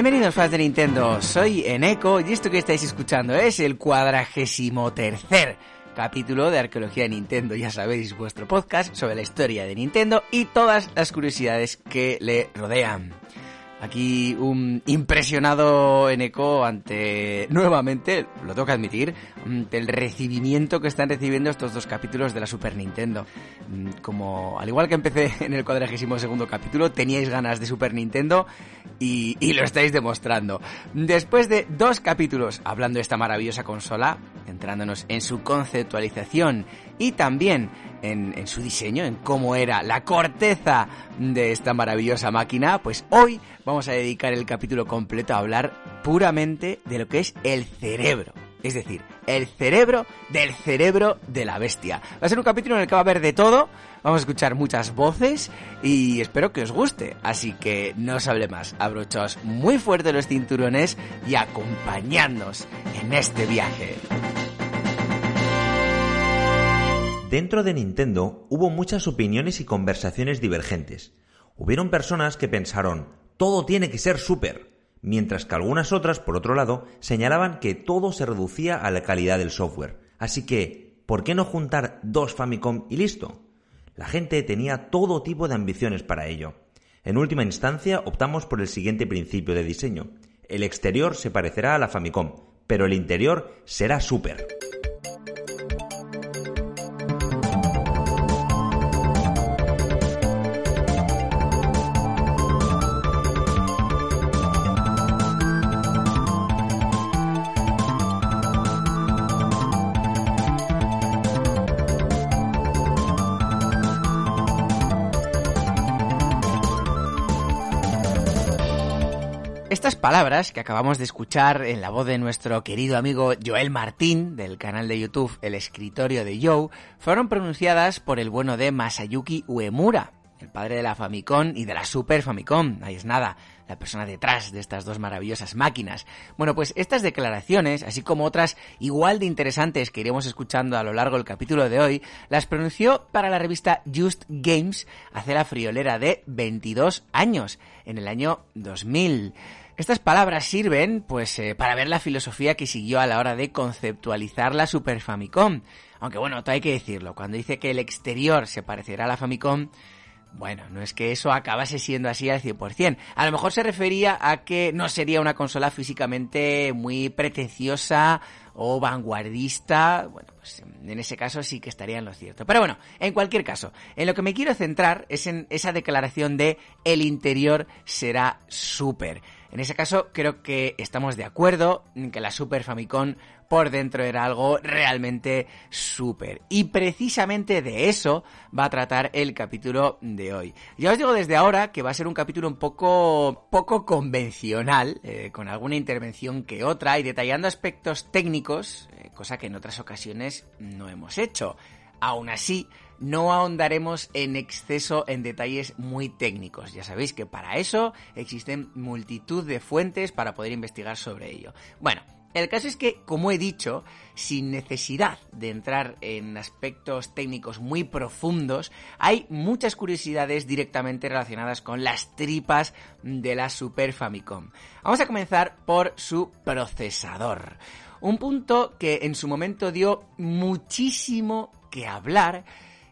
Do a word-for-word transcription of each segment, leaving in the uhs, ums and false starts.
Bienvenidos fans de Nintendo, soy Eneko y esto que estáis escuchando es el cuadragésimo tercer capítulo de Arqueología de Nintendo, ya sabéis, vuestro podcast sobre la historia de Nintendo y todas las curiosidades que le rodean. Aquí un impresionado Eneko ante, nuevamente, lo tengo que admitir, ante el recibimiento que están recibiendo estos dos capítulos de la Super Nintendo. Como, al igual que empecé en el cuadragésimo segundo capítulo, teníais ganas de Super Nintendo y, y lo estáis demostrando. Después de dos capítulos hablando de esta maravillosa consola, centrándonos en su conceptualización y también en, en su diseño, en cómo era la corteza de esta maravillosa máquina, pues hoy vamos a dedicar el capítulo completo a hablar puramente de lo que es el cerebro. Es decir, el cerebro del cerebro de la bestia. Va a ser un capítulo en el que va a haber de todo, vamos a escuchar muchas voces y espero que os guste. Así que no os hable más, abrochaos muy fuerte los cinturones y acompañadnos en este viaje. Dentro de Nintendo hubo muchas opiniones y conversaciones divergentes. Hubieron personas que pensaron, todo tiene que ser súper, mientras que algunas otras, por otro lado, señalaban que todo se reducía a la calidad del software. Así que, ¿por qué no juntar dos Famicom y listo? La gente tenía todo tipo de ambiciones para ello. En última instancia, optamos por el siguiente principio de diseño. El exterior se parecerá a la Famicom, pero el interior será súper. Estas palabras que acabamos de escuchar en la voz de nuestro querido amigo Joel Martín, del canal de YouTube El Escritorio de Joe, fueron pronunciadas por el bueno de Masayuki Uemura, el padre de la Famicom y de la Super Famicom. Ahí es nada, la persona detrás de estas dos maravillosas máquinas. Bueno, pues estas declaraciones, así como otras igual de interesantes que iremos escuchando a lo largo del capítulo de hoy, las pronunció para la revista Just Games hace la friolera de veintidós años, en el año dos mil. Estas palabras sirven, pues, eh, para ver la filosofía que siguió a la hora de conceptualizar la Super Famicom. Aunque bueno, todo hay que decirlo, cuando dice que el exterior se parecerá a la Famicom, bueno, no es que eso acabase siendo así al cien por cien. A lo mejor se refería a que no sería una consola físicamente muy pretenciosa o vanguardista. Bueno, pues en ese caso sí que estaría en lo cierto. Pero bueno, en cualquier caso, en lo que me quiero centrar es en esa declaración de el interior será súper. En ese caso creo que estamos de acuerdo en que la Super Famicom por dentro era algo realmente súper. Y precisamente de eso va a tratar el capítulo de hoy. Ya os digo desde ahora que va a ser un capítulo un poco poco convencional, eh, con alguna intervención que otra y detallando aspectos técnicos, eh, cosa que en otras ocasiones no hemos hecho. Aún así, no ahondaremos en exceso en detalles muy técnicos. Ya sabéis que para eso existen multitud de fuentes para poder investigar sobre ello. Bueno, el caso es que, como he dicho, sin necesidad de entrar en aspectos técnicos muy profundos, hay muchas curiosidades directamente relacionadas con las tripas de la Super Famicom. Vamos a comenzar por su procesador. Un punto que en su momento dio muchísimo que hablar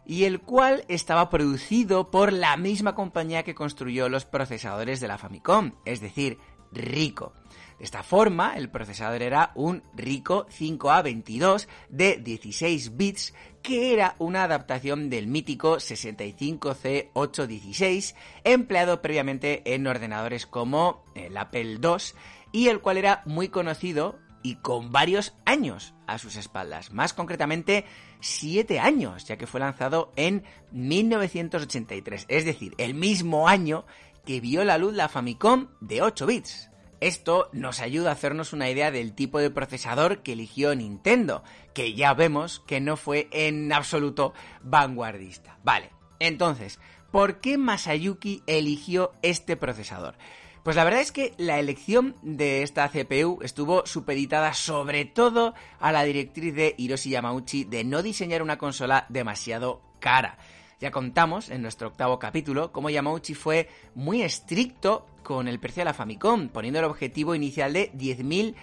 y el cual estaba producido por la misma compañía que construyó los procesadores de la Famicom, es decir, Ricoh. De esta forma, el procesador era un Ricoh cinco A veintidós de dieciséis bits, que era una adaptación del mítico sesenta y cinco C ochocientos dieciséis, empleado previamente en ordenadores como el Apple dos, y el cual era muy conocido y con varios años a sus espaldas, más concretamente siete años, ya que fue lanzado en mil novecientos ochenta y tres, es decir, el mismo año que vio la luz la Famicom de ocho bits. Esto nos ayuda a hacernos una idea del tipo de procesador que eligió Nintendo, que ya vemos que no fue en absoluto vanguardista. Vale, entonces, ¿por qué Masayuki eligió este procesador? Pues la verdad es que la elección de esta C P U estuvo supeditada sobre todo a la directriz de Hiroshi Yamauchi de no diseñar una consola demasiado cara. Ya contamos en nuestro octavo capítulo cómo Yamauchi fue muy estricto con el precio de la Famicom, poniendo el objetivo inicial de diez mil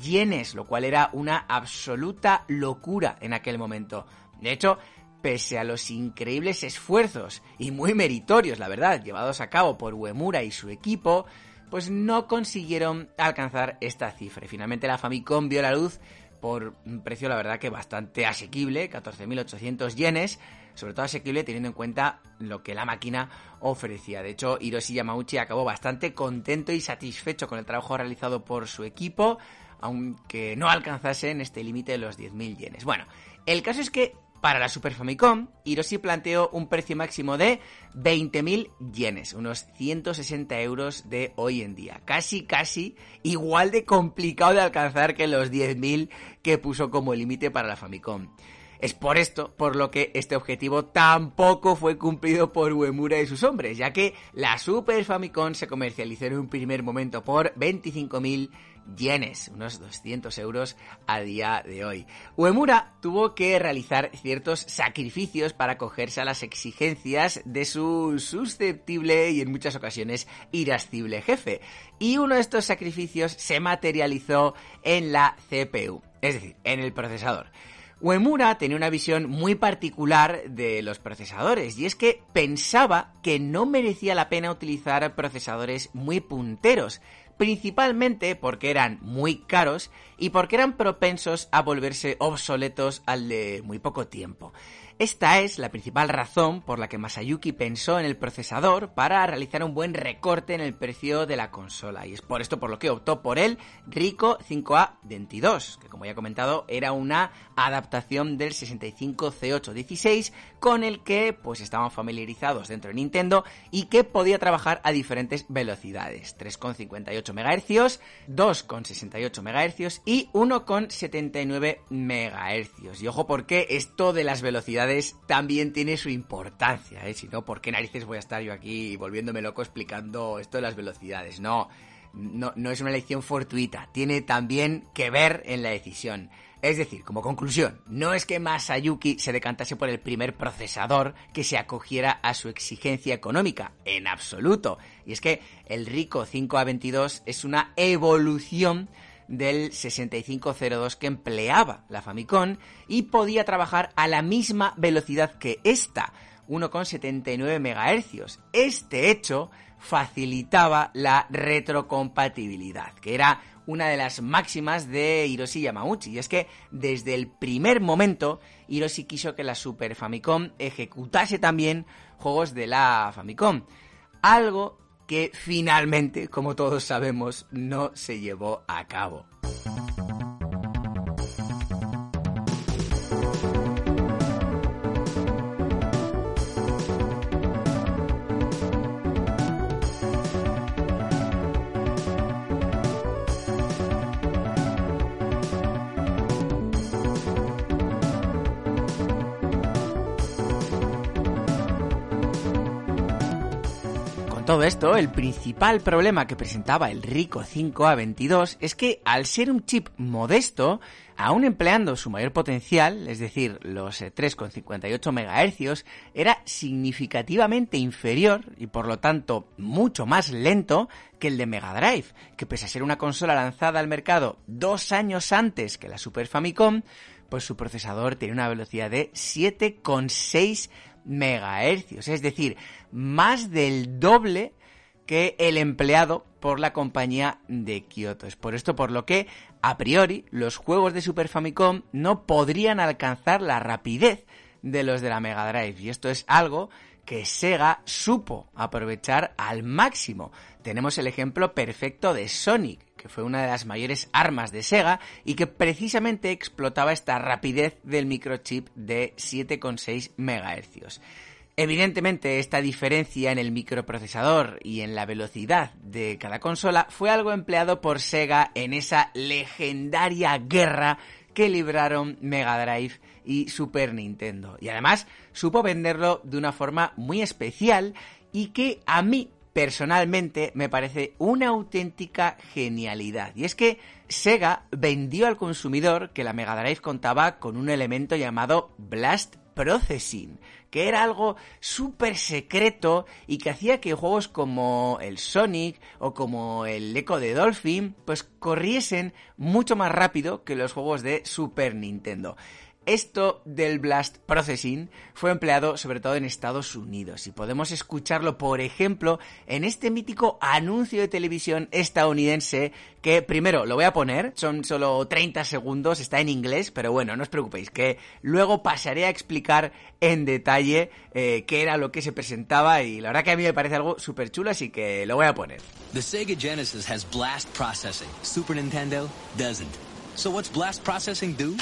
yenes, lo cual era una absoluta locura en aquel momento. De hecho, pese a los increíbles esfuerzos, y muy meritorios, la verdad, llevados a cabo por Uemura y su equipo, pues no consiguieron alcanzar esta cifra. Y finalmente la Famicom vio la luz por un precio, la verdad, que bastante asequible, catorce mil ochocientos yenes, sobre todo asequible teniendo en cuenta lo que la máquina ofrecía. De hecho, Hiroshi Yamauchi acabó bastante contento y satisfecho con el trabajo realizado por su equipo, aunque no alcanzasen este límite de los diez mil yenes. Bueno, el caso es que para la Super Famicom, Hiroshi planteó un precio máximo de veinte mil yenes, unos ciento sesenta euros de hoy en día. Casi, casi, igual de complicado de alcanzar que los diez mil que puso como límite para la Famicom. Es por esto por lo que este objetivo tampoco fue cumplido por Uemura y sus hombres, ya que la Super Famicom se comercializó en un primer momento por veinticinco mil yenes, unos doscientos euros a día de hoy. Uemura tuvo que realizar ciertos sacrificios para acogerse a las exigencias de su susceptible y en muchas ocasiones irascible jefe, y uno de estos sacrificios se materializó en la C P U, es decir, en el procesador. Uemura tenía una visión muy particular de los procesadores, y es que pensaba que no merecía la pena utilizar procesadores muy punteros, principalmente porque eran muy caros y porque eran propensos a volverse obsoletos al de muy poco tiempo. Esta es la principal razón por la que Masayuki pensó en el procesador para realizar un buen recorte en el precio de la consola, y es por esto por lo que optó por el Ricoh cinco A veintidós, que como ya he comentado era una adaptación del sesenta y cinco C ocho dieciséis con el que pues estaban familiarizados dentro de Nintendo y que podía trabajar a diferentes velocidades, tres coma cincuenta y ocho megahercios, dos coma sesenta y ocho megahercios y uno coma setenta y nueve megahercios. Y ojo, porque esto de las velocidades también tiene su importancia, ¿eh? Si no, ¿por qué narices voy a estar yo aquí volviéndome loco explicando esto de las velocidades? No, no, no es una elección fortuita, tiene también que ver en la decisión. Es decir, como conclusión, no es que Masayuki se decantase por el primer procesador que se acogiera a su exigencia económica, en absoluto. Y es que el Ricoh cinco A veintidós es una evolución del sesenta y cinco cero dos que empleaba la Famicom y podía trabajar a la misma velocidad que esta, uno coma setenta y nueve megahercios. Este hecho facilitaba la retrocompatibilidad, que era una de las máximas de Hiroshi Yamauchi, y es que desde el primer momento Hiroshi quiso que la Super Famicom ejecutase también juegos de la Famicom, algo que finalmente, como todos sabemos, no se llevó a cabo. Todo esto, el principal problema que presentaba el Ricoh cinco A veintidós es que al ser un chip modesto, aún empleando su mayor potencial, es decir, los tres coma cincuenta y ocho megahercios, era significativamente inferior y por lo tanto mucho más lento que el de Mega Drive, que pese a ser una consola lanzada al mercado dos años antes que la Super Famicom, pues su procesador tenía una velocidad de siete coma seis megahercios, es decir, más del doble que el empleado por la compañía de Kyoto. Es por esto por lo que, a priori, los juegos de Super Famicom no podrían alcanzar la rapidez de los de la Mega Drive, y esto es algo que Sega supo aprovechar al máximo. Tenemos el ejemplo perfecto de Sonic, que fue una de las mayores armas de Sega y que precisamente explotaba esta rapidez del microchip de siete coma seis megahercios. Evidentemente, esta diferencia en el microprocesador y en la velocidad de cada consola fue algo empleado por Sega en esa legendaria guerra que libraron Mega Drive y Super Nintendo. Y además, supo venderlo de una forma muy especial y que a mí personalmente me parece una auténtica genialidad, y es que Sega vendió al consumidor que la Mega Drive contaba con un elemento llamado Blast Processing, que era algo súper secreto y que hacía que juegos como el Sonic o como el Eco de Dolphin pues corriesen mucho más rápido que los juegos de Super Nintendo. Esto del Blast Processing fue empleado sobre todo en Estados Unidos y podemos escucharlo, por ejemplo, en este mítico anuncio de televisión estadounidense que, primero, lo voy a poner, son solo treinta segundos, está en inglés, pero bueno, no os preocupéis, que luego pasaré a explicar en detalle eh, qué era lo que se presentaba y la verdad que a mí me parece algo súper chulo, así que lo voy a poner. The Sega Genesis has Blast Processing. Super Nintendo doesn't. So what's Blast Processing do?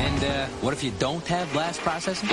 And uh, what if you don't have blast processing?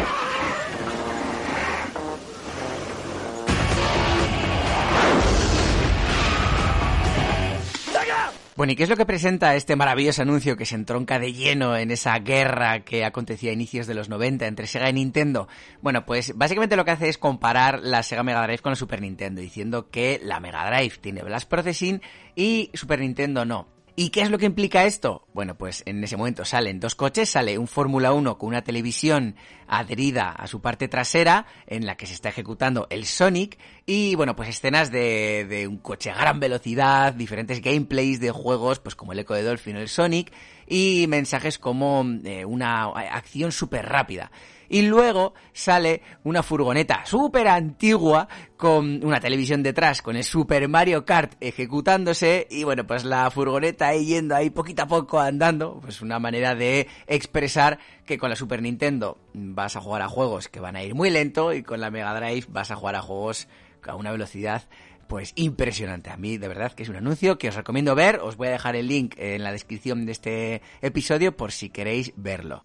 Bueno, ¿y qué es lo que presenta este maravilloso anuncio que se entronca de lleno en esa guerra que acontecía a inicios de los noventa entre Sega y Nintendo? Bueno, pues básicamente lo que hace es comparar la Sega Mega Drive con la Super Nintendo, diciendo que la Mega Drive tiene Blast Processing y Super Nintendo no. ¿Y qué es lo que implica esto? Bueno, pues en ese momento salen dos coches, sale un Fórmula uno con una televisión adherida a su parte trasera, en la que se está ejecutando el Sonic, y bueno, pues escenas de, de un coche a gran velocidad, diferentes gameplays de juegos, pues como el Eco de Dolphin o el Sonic, y mensajes como eh, una acción súper rápida. Y luego sale una furgoneta súper antigua con una televisión detrás, con el Super Mario Kart ejecutándose, y bueno, pues la furgoneta ahí yendo ahí poquito a poco andando, pues una manera de expresar que con la Super Nintendo vas a jugar a juegos que van a ir muy lento y con la Mega Drive vas a jugar a juegos a una velocidad pues impresionante. A mí de verdad que es un anuncio que os recomiendo ver, os voy a dejar el link en la descripción de este episodio por si queréis verlo.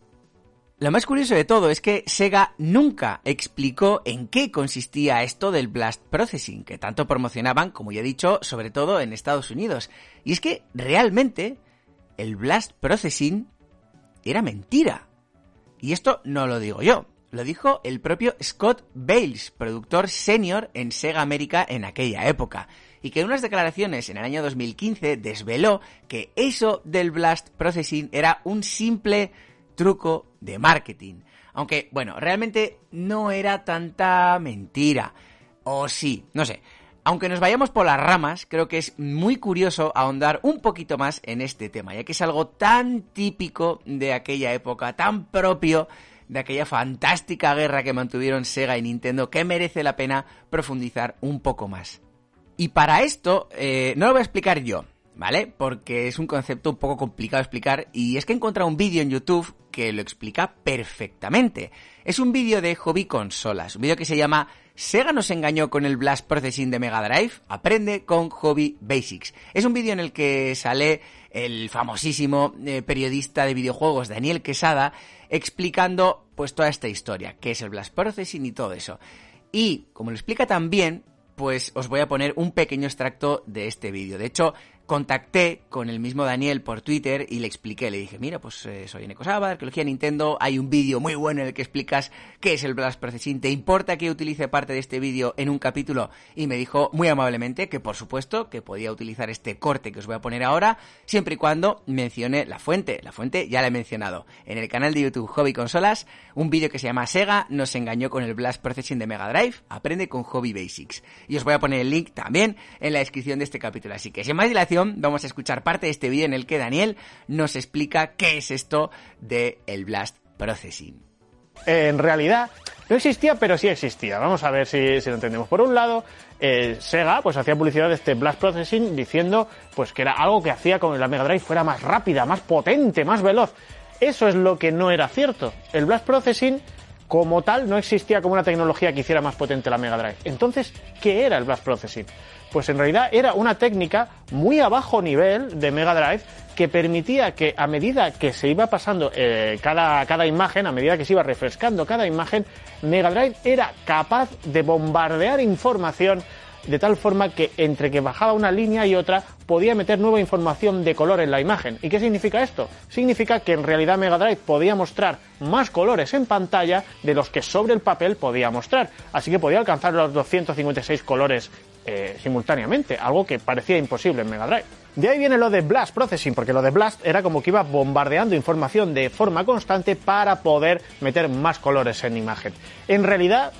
Lo más curioso de todo es que Sega nunca explicó en qué consistía esto del Blast Processing, que tanto promocionaban, como ya he dicho, sobre todo en Estados Unidos. Y es que realmente el Blast Processing era mentira. Y esto no lo digo yo, lo dijo el propio Scott Bales, productor senior en Sega América en aquella época, y que en unas declaraciones en el año dos mil quince desveló que eso del Blast Processing era un simple truco de marketing. Aunque, bueno, realmente no era tanta mentira. O sí, no sé. Aunque nos vayamos por las ramas, creo que es muy curioso ahondar un poquito más en este tema, ya que es algo tan típico de aquella época, tan propio de aquella fantástica guerra que mantuvieron Sega y Nintendo, que merece la pena profundizar un poco más. Y para esto, eh, no lo voy a explicar yo, ¿vale? Porque es un concepto un poco complicado de explicar, y es que he encontrado un vídeo en YouTube que lo explica perfectamente. Es un vídeo de Hobby Consolas, un vídeo que se llama ¿Sega nos engañó con el Blast Processing de Mega Drive? Aprende con Hobby Basics. Es un vídeo en el que sale el famosísimo eh, periodista de videojuegos Daniel Quesada explicando pues toda esta historia, qué es el Blast Processing y todo eso. Y como lo explica también, pues os voy a poner un pequeño extracto de este vídeo. De hecho, contacté con el mismo Daniel por Twitter y le expliqué, le dije, mira, pues eh, soy Eneko de Arqueología de Nintendo, hay un vídeo muy bueno en el que explicas qué es el Blast Processing, ¿te importa que utilice parte de este vídeo en un capítulo? Y me dijo muy amablemente que por supuesto que podía utilizar este corte que os voy a poner ahora, siempre y cuando mencione la fuente. La fuente ya la he mencionado, en el canal de YouTube Hobby Consolas, un vídeo que se llama Sega nos engañó con el Blast Processing de Mega Drive, aprende con Hobby Basics. Y os voy a poner el link también en la descripción de este capítulo, así que sin más dilación vamos a escuchar parte de este vídeo en el que Daniel nos explica qué es esto de el Blast Processing. En realidad no existía, pero sí existía. Vamos a ver si, si lo entendemos. Por un lado, eh, Sega pues hacía publicidad de este Blast Processing diciendo pues que era algo que hacía como la Mega Drive fuera más rápida, más potente, más veloz. Eso es lo que no era cierto. El Blast Processing como tal no existía como una tecnología que hiciera más potente la Mega Drive. Entonces, ¿qué era el Blast Processing? Pues en realidad era una técnica muy a bajo nivel de Mega Drive que permitía que a medida que se iba pasando eh, cada, cada imagen, a medida que se iba refrescando cada imagen, Mega Drive era capaz de bombardear información de tal forma que entre que bajaba una línea y otra podía meter nueva información de color en la imagen. ¿Y qué significa esto? Significa que en realidad Mega Drive podía mostrar más colores en pantalla de los que sobre el papel podía mostrar, así que podía alcanzar los doscientos cincuenta y seis colores eh, simultáneamente, algo que parecía imposible en Mega Drive. De ahí viene lo de Blast Processing, porque lo de Blast era como que iba bombardeando información de forma constante para poder meter más colores en imagen. En realidad,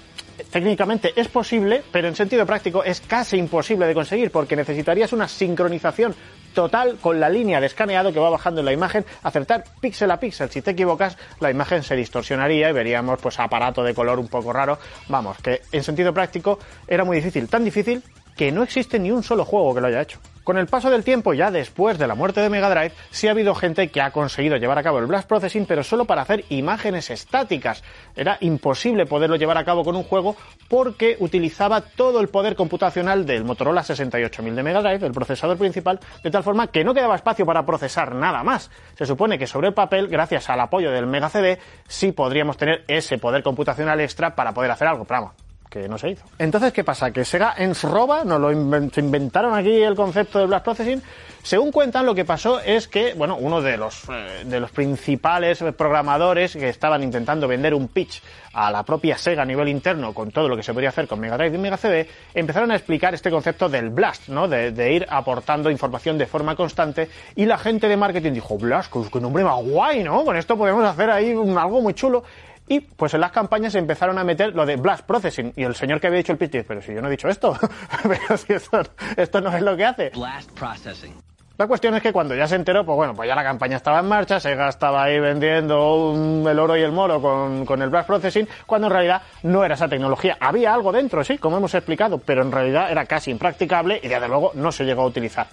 técnicamente es posible, pero en sentido práctico es casi imposible de conseguir, porque necesitarías una sincronización total con la línea de escaneado que va bajando en la imagen, acertar píxel a píxel. Si te equivocas, la imagen se distorsionaría y veríamos pues aparato de color un poco raro. Vamos, que en sentido práctico era muy difícil, tan difícil que no existe ni un solo juego que lo haya hecho. Con el paso del tiempo, ya después de la muerte de Mega Drive, sí ha habido gente que ha conseguido llevar a cabo el Blast Processing, pero solo para hacer imágenes estáticas. Era imposible poderlo llevar a cabo con un juego porque utilizaba todo el poder computacional del Motorola sesenta y ocho mil de Mega Drive, el procesador principal, de tal forma que no quedaba espacio para procesar nada más. Se supone que sobre el papel, gracias al apoyo del Mega C D, sí podríamos tener ese poder computacional extra para poder hacer algo, pero vamos, que no se hizo. Entonces, ¿qué pasa? Que Sega ens roba, nos lo inventaron aquí el concepto de Blast Processing. Según cuentan, lo que pasó es que, bueno, uno de los, eh, de los principales programadores que estaban intentando vender un pitch a la propia Sega a nivel interno con todo lo que se podía hacer con Mega Drive y Mega C D, empezaron a explicar este concepto del Blast, ¿no? De, de ir aportando información de forma constante, y la gente de marketing dijo, Blast, qué nombre más guay, ¿no? Con esto podemos hacer ahí algo muy chulo. Y pues en las campañas se empezaron a meter lo de Blast Processing, y el señor que había dicho el pitch, pero si yo no he dicho esto, pero si esto, esto no es lo que hace. Blast Processing. La cuestión es que cuando ya se enteró, pues bueno, pues ya la campaña estaba en marcha, Sega estaba ahí vendiendo un, el oro y el moro con, con el Blast Processing, cuando en realidad no era esa tecnología. Había algo dentro, sí, como hemos explicado, pero en realidad era casi impracticable y desde luego no se llegó a utilizar.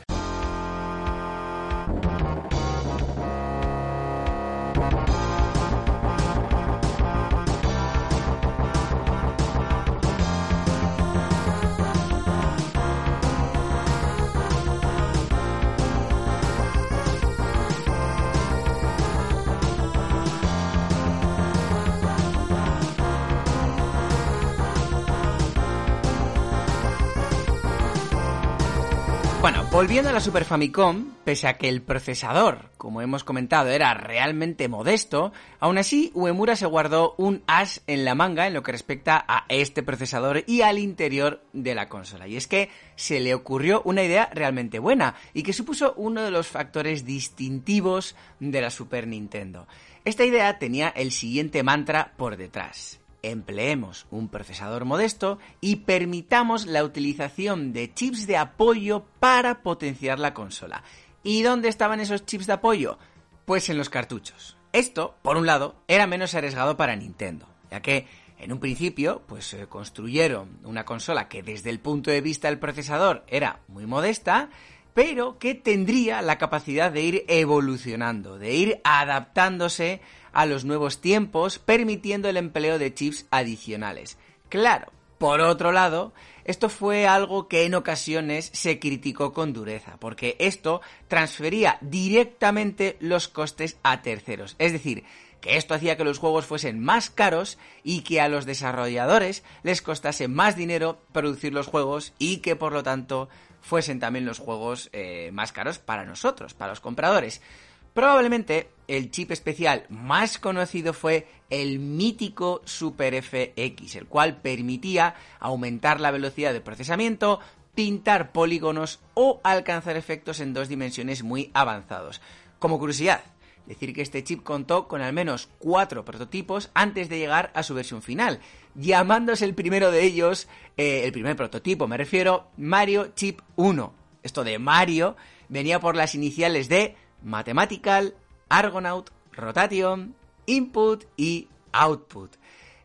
Volviendo a la Super Famicom, pese a que el procesador, como hemos comentado, era realmente modesto, aún así Uemura se guardó un as en la manga en lo que respecta a este procesador y al interior de la consola. Y es que se le ocurrió una idea realmente buena y que supuso uno de los factores distintivos de la Super Nintendo. Esta idea tenía el siguiente mantra por detrás: empleemos un procesador modesto y permitamos la utilización de chips de apoyo para potenciar la consola. ¿Y dónde estaban esos chips de apoyo? Pues en los cartuchos. Esto, por un lado, era menos arriesgado para Nintendo, ya que en un principio pues eh, construyeron una consola que desde el punto de vista del procesador era muy modesta, pero que tendría la capacidad de ir evolucionando, de ir adaptándose a los nuevos tiempos, permitiendo el empleo de chips adicionales. Claro, por otro lado, esto fue algo que en ocasiones se criticó con dureza, porque esto transfería directamente los costes a terceros, es decir, que esto hacía que los juegos fuesen más caros y que a los desarrolladores les costase más dinero producir los juegos y que por lo tanto fuesen también los juegos eh, más caros para nosotros, para los compradores. Probablemente el chip especial más conocido fue el mítico Super F X, el cual permitía aumentar la velocidad de procesamiento, pintar polígonos o alcanzar efectos en dos dimensiones muy avanzados. Como curiosidad, decir que este chip contó con al menos cuatro prototipos antes de llegar a su versión final, llamándose el primero de ellos, eh, el primer prototipo me refiero, Mario Chip uno. Esto de Mario venía por las iniciales de Mathematical, Argonaut, Rotation, Input y Output.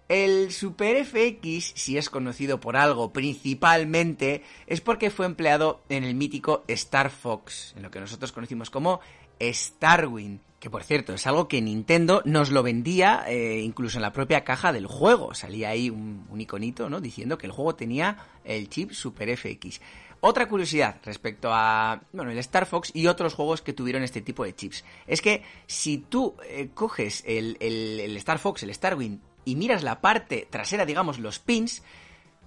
El Super F X, si es conocido por algo principalmente, es porque fue empleado en el mítico Star Fox, en lo que nosotros conocimos como Starwing, que por cierto es algo que Nintendo nos lo vendía eh, incluso en la propia caja del juego. Salía ahí un, un iconito, ¿no?, diciendo que el juego tenía el chip Super F X. Otra curiosidad respecto a bueno, el Star Fox y otros juegos que tuvieron este tipo de chips es que si tú eh, coges el, el, el Star Fox, el Starwing, y miras la parte trasera, digamos los pins,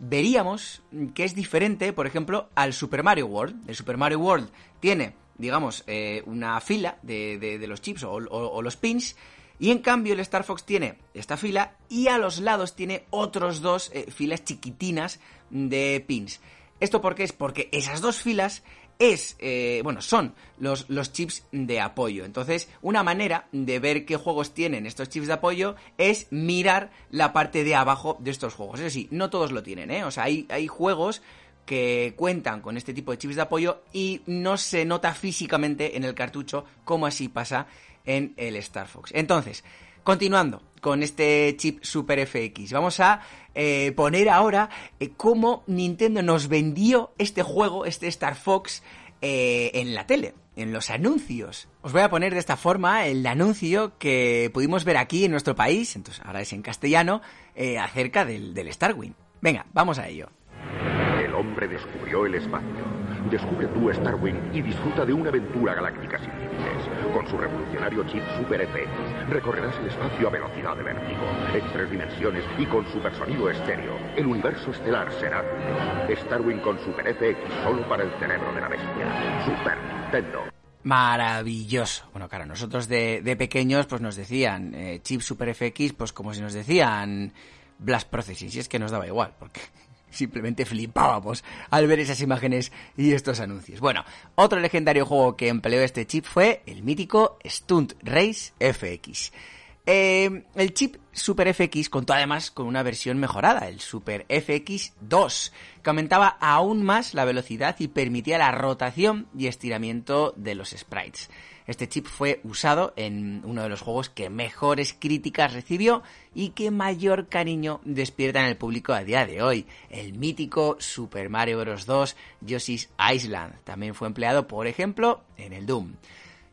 veríamos que es diferente, por ejemplo, al Super Mario World. El Super Mario World tiene, digamos, eh, una fila de, de, de los chips o, o, o los pins, y en cambio el Star Fox tiene esta fila y a los lados tiene otros dos eh, filas chiquitinas de pins. ¿Esto por qué es? Porque esas dos filas es, eh, bueno, son los, los chips de apoyo. Entonces, una manera de ver qué juegos tienen estos chips de apoyo es mirar la parte de abajo de estos juegos. Eso sí, no todos lo tienen, ¿eh? O sea, hay, hay juegos que cuentan con este tipo de chips de apoyo y no se nota físicamente en el cartucho, como así pasa en el Star Fox. Entonces, continuando con este chip Super F X, vamos a eh, poner ahora eh, cómo Nintendo nos vendió este juego, este Star Fox, eh, en la tele, en los anuncios. Os voy a poner de esta forma el anuncio que pudimos ver aquí en nuestro país, entonces ahora es en castellano, eh, acerca del, del Starwing. Venga, vamos a ello. El hombre descubrió el espacio. Descubre tú Starwing y disfruta de una aventura galáctica sin límites. Con su revolucionario chip Super F X recorrerás el espacio a velocidad de vértigo, en tres dimensiones y con super sonido estéreo. El universo estelar será tuyo. Starwing con Super F X solo para el cerebro de la bestia. Super Nintendo. Maravilloso. Bueno, claro, nosotros de, de pequeños pues nos decían eh, chip Super F X, pues como si nos decían Blast Processing, si es que nos daba igual, porque simplemente flipábamos al ver esas imágenes y estos anuncios. Bueno, otro legendario juego que empleó este chip fue el mítico Stunt Race F X. Eh, el chip Super F X contó además con una versión mejorada, el Super F X dos, que aumentaba aún más la velocidad y permitía la rotación y estiramiento de los sprites. Este chip fue usado en uno de los juegos que mejores críticas recibió y que mayor cariño despierta en el público a día de hoy, el mítico Super Mario Bros. dos Yoshi's Island. También fue empleado, por ejemplo, en el Doom.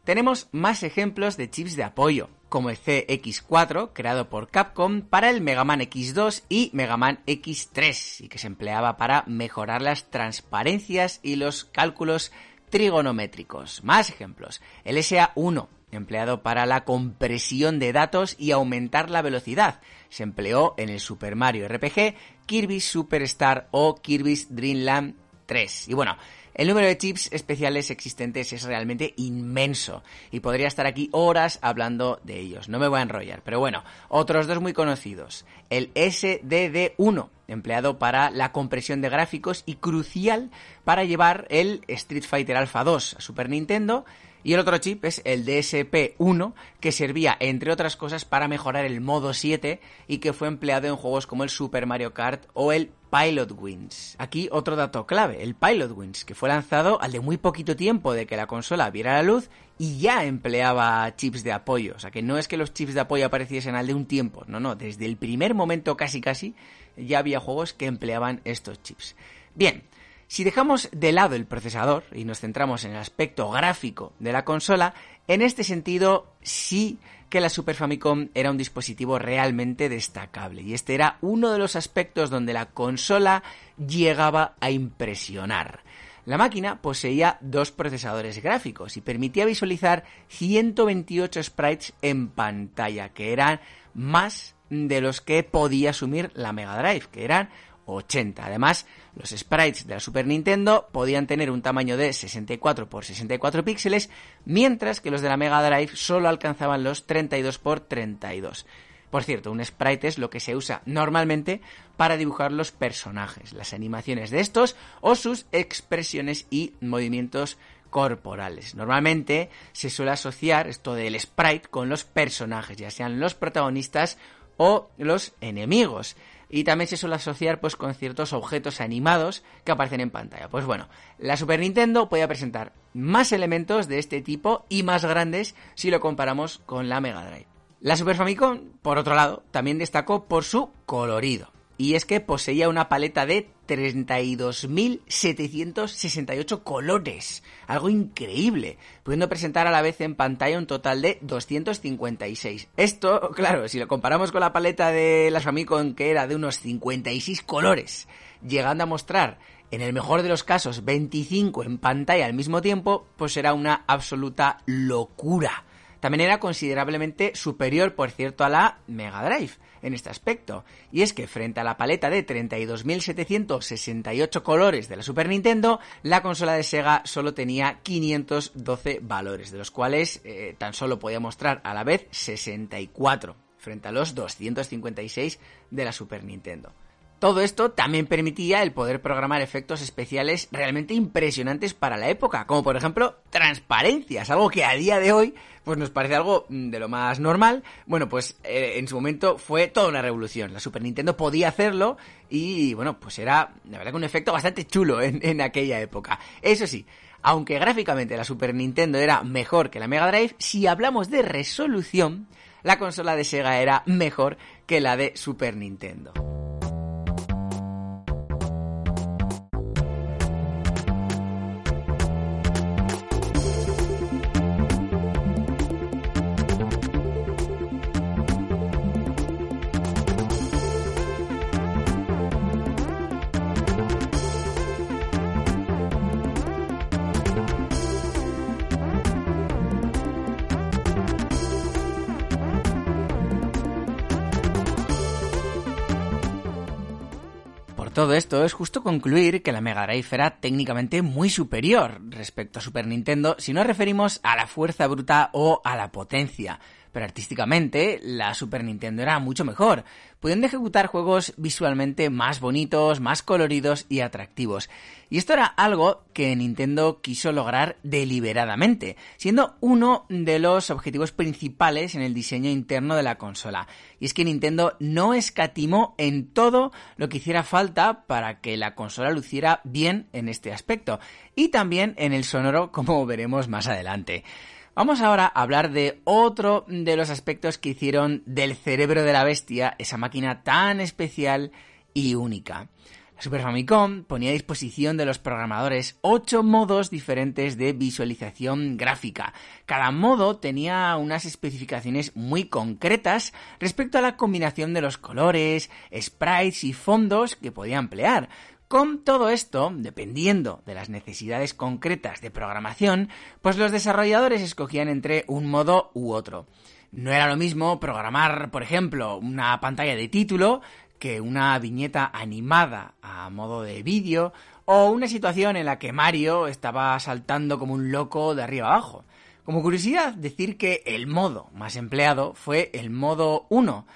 Tenemos más ejemplos de chips de apoyo, como el C X cuatro, creado por Capcom para el Mega Man X dos y Mega Man X tres, y que se empleaba para mejorar las transparencias y los cálculos trigonométricos. Más ejemplos, el S A uno, empleado para la compresión de datos y aumentar la velocidad. Se empleó en el Super Mario R P G, Kirby's Superstar o Kirby's Dream Land tres. Y bueno, el número de chips especiales existentes es realmente inmenso y podría estar aquí horas hablando de ellos. No me voy a enrollar, pero bueno, otros dos muy conocidos. El S D D uno, empleado para la compresión de gráficos y crucial para llevar el Street Fighter Alpha dos a Super Nintendo. Y el otro chip es el D S P uno, que servía, entre otras cosas, para mejorar el Modo siete y que fue empleado en juegos como el Super Mario Kart o el Pilot Wings. Aquí otro dato clave, el Pilot Wings, que fue lanzado al de muy poquito tiempo de que la consola viera la luz y ya empleaba chips de apoyo. O sea, que no es que los chips de apoyo apareciesen al de un tiempo, no, no, desde el primer momento casi casi ya había juegos que empleaban estos chips. Bien. Si dejamos de lado el procesador y nos centramos en el aspecto gráfico de la consola, en este sentido sí que la Super Famicom era un dispositivo realmente destacable, y este era uno de los aspectos donde la consola llegaba a impresionar. La máquina poseía dos procesadores gráficos y permitía visualizar ciento veintiocho sprites en pantalla, que eran más de los que podía asumir la Mega Drive, que eran ochenta. Además, los sprites de la Super Nintendo podían tener un tamaño de sesenta y cuatro por sesenta y cuatro píxeles, mientras que los de la Mega Drive solo alcanzaban los treinta y dos por treinta y dos. Por cierto, un sprite es lo que se usa normalmente para dibujar los personajes, las animaciones de estos o sus expresiones y movimientos corporales. Normalmente se suele asociar esto del sprite con los personajes, ya sean los protagonistas o los enemigos. Y también se suele asociar pues con ciertos objetos animados que aparecen en pantalla. Pues bueno, la Super Nintendo podía presentar más elementos de este tipo y más grandes si lo comparamos con la Mega Drive. La Super Famicom, por otro lado, también destacó por su colorido. Y es que poseía una paleta de treinta y dos mil setecientos sesenta y ocho colores, algo increíble, pudiendo presentar a la vez en pantalla un total de doscientos cincuenta y seis. Esto, claro, si lo comparamos con la paleta de la Famicom, que era de unos cincuenta y seis colores, llegando a mostrar, en el mejor de los casos, veinticinco en pantalla al mismo tiempo, pues era una absoluta locura. también era considerablemente superior, por cierto, a la Mega Drive en este aspecto. Y es que frente a la paleta de treinta y dos mil setecientos sesenta y ocho colores de la Super Nintendo, la consola de Sega solo tenía quinientos doce valores, de los cuales eh, tan solo podía mostrar a la vez sesenta y cuatro, frente a los doscientos cincuenta y seis de la Super Nintendo. Todo esto también permitía el poder programar efectos especiales realmente impresionantes para la época, como por ejemplo transparencias, algo que a día de hoy pues nos parece algo de lo más normal. Bueno, pues eh, en su momento fue toda una revolución. La Super Nintendo podía hacerlo y bueno, pues era la verdad que un efecto bastante chulo en, en aquella época. Eso sí, aunque gráficamente la Super Nintendo era mejor que la Mega Drive, si hablamos de resolución, la consola de Sega era mejor que la de Super Nintendo. Todo esto es justo concluir que la Mega Drive era técnicamente muy superior respecto a Super Nintendo si nos referimos a la fuerza bruta o a la potencia, pero artísticamente la Super Nintendo era mucho mejor, pudiendo ejecutar juegos visualmente más bonitos, más coloridos y atractivos. Y esto era algo que Nintendo quiso lograr deliberadamente, siendo uno de los objetivos principales en el diseño interno de la consola. Y es que Nintendo no escatimó en todo lo que hiciera falta para que la consola luciera bien en este aspecto, y también en el sonoro, como veremos más adelante. Vamos ahora a hablar de otro de los aspectos que hicieron del cerebro de la bestia esa máquina tan especial y única. La Super Famicom ponía a disposición de los programadores ocho modos diferentes de visualización gráfica. Cada modo tenía unas especificaciones muy concretas respecto a la combinación de los colores, sprites y fondos que podía emplear. Con todo esto, dependiendo de las necesidades concretas de programación, pues los desarrolladores escogían entre un modo u otro. No era lo mismo programar, por ejemplo, una pantalla de título que una viñeta animada a modo de vídeo o una situación en la que Mario estaba saltando como un loco de arriba abajo. Como curiosidad, decir que el modo más empleado fue el modo uno.